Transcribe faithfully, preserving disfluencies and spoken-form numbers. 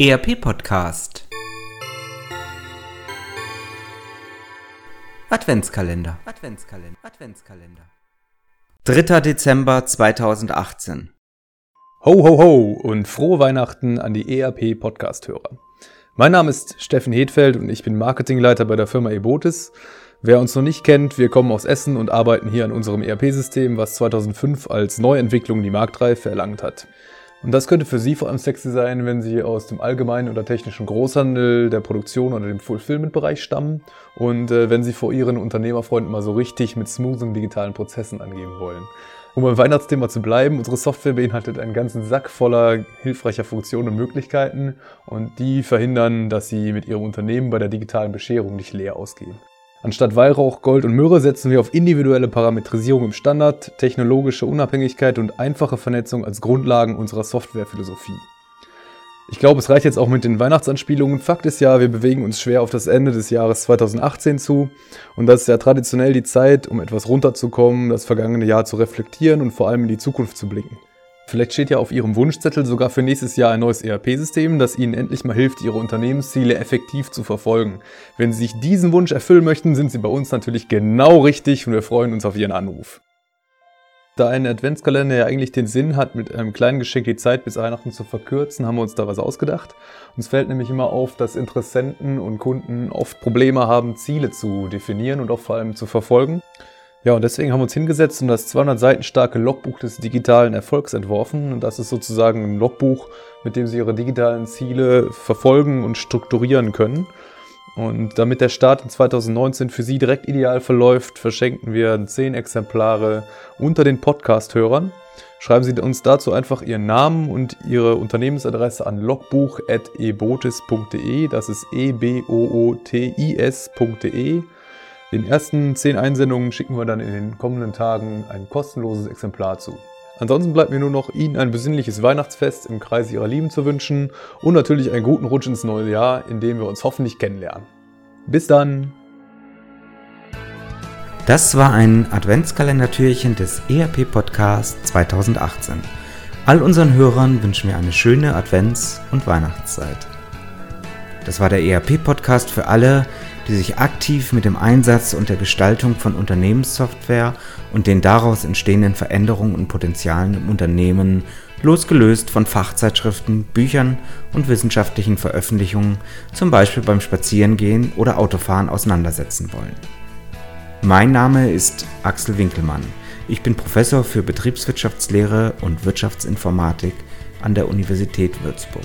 E R P-Podcast Adventskalender. Adventskalender. Adventskalender. dritter Dezember zweitausendachtzehn. Ho, ho, ho und frohe Weihnachten an die E R P-Podcast-Hörer. Mein Name ist Steffen Hetfeld und ich bin Marketingleiter bei der Firma eBootis. Wer uns noch nicht kennt, wir kommen aus Essen und arbeiten hier an unserem E R P-System, was zweitausendfünf als Neuentwicklung die Marktreife erlangt hat. Und das könnte für Sie vor allem sexy sein, wenn Sie aus dem allgemeinen oder technischen Großhandel, der Produktion oder dem Fulfillment-Bereich stammen und äh, wenn Sie vor Ihren Unternehmerfreunden mal so richtig mit smoothen digitalen Prozessen angeben wollen. Um beim Weihnachtsthema zu bleiben, unsere Software beinhaltet einen ganzen Sack voller hilfreicher Funktionen und Möglichkeiten und die verhindern, dass Sie mit Ihrem Unternehmen bei der digitalen Bescherung nicht leer ausgehen. Anstatt Weihrauch, Gold und Myrrhe setzen wir auf individuelle Parametrisierung im Standard, technologische Unabhängigkeit und einfache Vernetzung als Grundlagen unserer Softwarephilosophie. Ich glaube, es reicht jetzt auch mit den Weihnachtsanspielungen. Fakt ist ja, wir bewegen uns schwer auf das Ende des Jahres zweitausendachtzehn zu und das ist ja traditionell die Zeit, um etwas runterzukommen, das vergangene Jahr zu reflektieren und vor allem in die Zukunft zu blicken. Vielleicht steht ja auf Ihrem Wunschzettel sogar für nächstes Jahr ein neues E R P-System, das Ihnen endlich mal hilft, Ihre Unternehmensziele effektiv zu verfolgen. Wenn Sie sich diesen Wunsch erfüllen möchten, sind Sie bei uns natürlich genau richtig und wir freuen uns auf Ihren Anruf. Da ein Adventskalender ja eigentlich den Sinn hat, mit einem kleinen Geschenk die Zeit bis Weihnachten zu verkürzen, haben wir uns da was ausgedacht. Uns fällt nämlich immer auf, dass Interessenten und Kunden oft Probleme haben, Ziele zu definieren und auch vor allem zu verfolgen. Ja, und deswegen haben wir uns hingesetzt und das zweihundert Seiten starke Logbuch des digitalen Erfolgs entworfen. Und das ist sozusagen ein Logbuch, mit dem Sie Ihre digitalen Ziele verfolgen und strukturieren können. Und damit der Start in zweitausendneunzehn für Sie direkt ideal verläuft, verschenken wir zehn Exemplare unter den Podcast-Hörern. Schreiben Sie uns dazu einfach Ihren Namen und Ihre Unternehmensadresse an logbuch at e botis punkt de. Das ist e b o o t i s punkt de. Den ersten zehn Einsendungen schicken wir dann in den kommenden Tagen ein kostenloses Exemplar zu. Ansonsten bleibt mir nur noch, Ihnen ein besinnliches Weihnachtsfest im Kreise Ihrer Lieben zu wünschen und natürlich einen guten Rutsch ins neue Jahr, in dem wir uns hoffentlich kennenlernen. Bis dann! Das war ein Adventskalendertürchen des E R P-Podcast zweitausendachtzehn. All unseren Hörern wünschen wir eine schöne Advents- und Weihnachtszeit. Das war der E R P-Podcast für alle, die sich aktiv mit dem Einsatz und der Gestaltung von Unternehmenssoftware und den daraus entstehenden Veränderungen und Potenzialen im Unternehmen, losgelöst von Fachzeitschriften, Büchern und wissenschaftlichen Veröffentlichungen, zum Beispiel beim Spazierengehen oder Autofahren, auseinandersetzen wollen. Mein Name ist Axel Winkelmann. Ich bin Professor für Betriebswirtschaftslehre und Wirtschaftsinformatik an der Universität Würzburg.